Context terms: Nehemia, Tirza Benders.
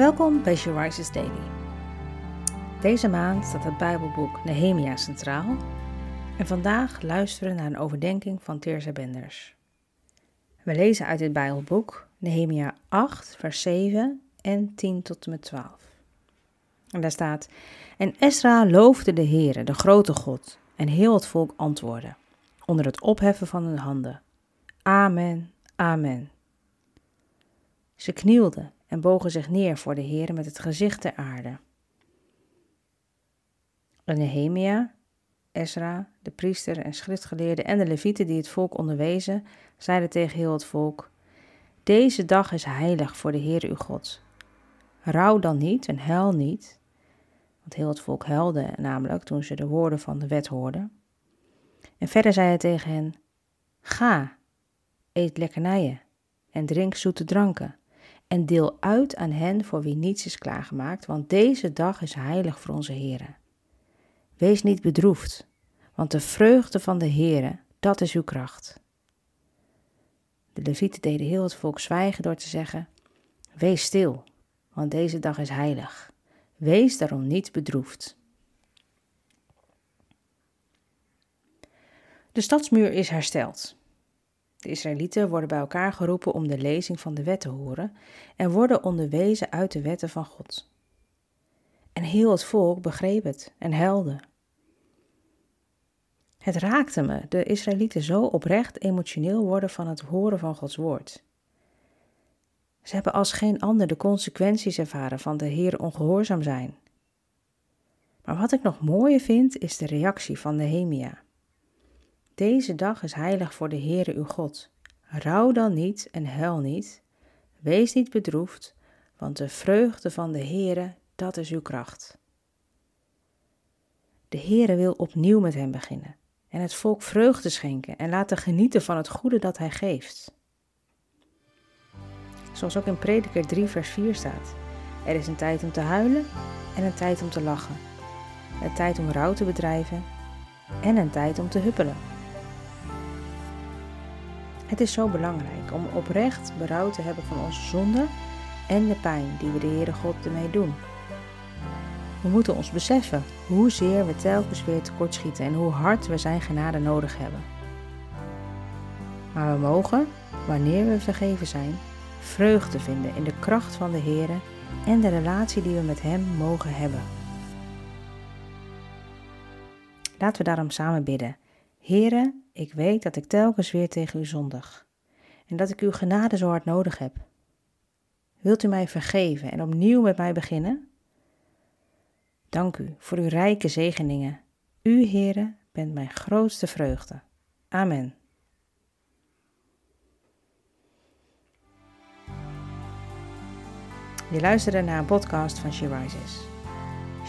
Welkom bij Joyce's Daily. Deze maand staat het Bijbelboek Nehemia centraal en vandaag luisteren naar een overdenking van Tirza Benders. We lezen uit dit Bijbelboek Nehemia 8 vers 7 en 10 tot en met 12. En daar staat: En Ezra loofde de Heere, de grote God, en heel het volk antwoordde, onder het opheffen van hun handen: Amen, amen. Ze knielden en bogen zich neer voor de Heere met het gezicht ter aarde. En Nehemia, Ezra, de priester en schriftgeleerden en de levieten die het volk onderwezen, zeiden tegen heel het volk: Deze dag is heilig voor de Heere uw God. Rouw dan niet en huil niet, want heel het volk huilde namelijk toen ze de woorden van de wet hoorden. En verder zei hij tegen hen: Ga, eet lekkernijen en drink zoete dranken. En deel uit aan hen voor wie niets is klaargemaakt, want deze dag is heilig voor onze Heere. Wees niet bedroefd, want de vreugde van de Heere, dat is uw kracht. De levieten deden heel het volk zwijgen door te zeggen: Wees stil, want deze dag is heilig. Wees daarom niet bedroefd. De stadsmuur is hersteld. De Israëlieten worden bij elkaar geroepen om de lezing van de wet te horen en worden onderwezen uit de wetten van God. En heel het volk begreep het en huilde. Het raakte me, de Israëlieten zo oprecht emotioneel worden van het horen van Gods woord. Ze hebben als geen ander de consequenties ervaren van de Heer ongehoorzaam zijn. Maar wat ik nog mooier vind is de reactie van Nehemia. Deze dag is heilig voor de Heere uw God. Rouw dan niet en huil niet. Wees niet bedroefd, want de vreugde van de Heere, dat is uw kracht. De Heere wil opnieuw met hem beginnen en het volk vreugde schenken en laten genieten van het goede dat hij geeft. Zoals ook in Prediker 3 vers 4 staat: Er is een tijd om te huilen en een tijd om te lachen. Een tijd om rouw te bedrijven en een tijd om te huppelen. Het is zo belangrijk om oprecht berouw te hebben van onze zonden en de pijn die we de Heere God ermee doen. We moeten ons beseffen hoezeer we telkens weer tekortschieten en hoe hard we zijn genade nodig hebben. Maar we mogen, wanneer we vergeven zijn, vreugde vinden in de kracht van de Heere en de relatie die we met hem mogen hebben. Laten we daarom samen bidden. Heere, ik weet dat ik telkens weer tegen u zondig en dat ik uw genade zo hard nodig heb. Wilt u mij vergeven en opnieuw met mij beginnen? Dank u voor uw rijke zegeningen. U, Heere, bent mijn grootste vreugde. Amen. Je luisterde naar een podcast van She Rises.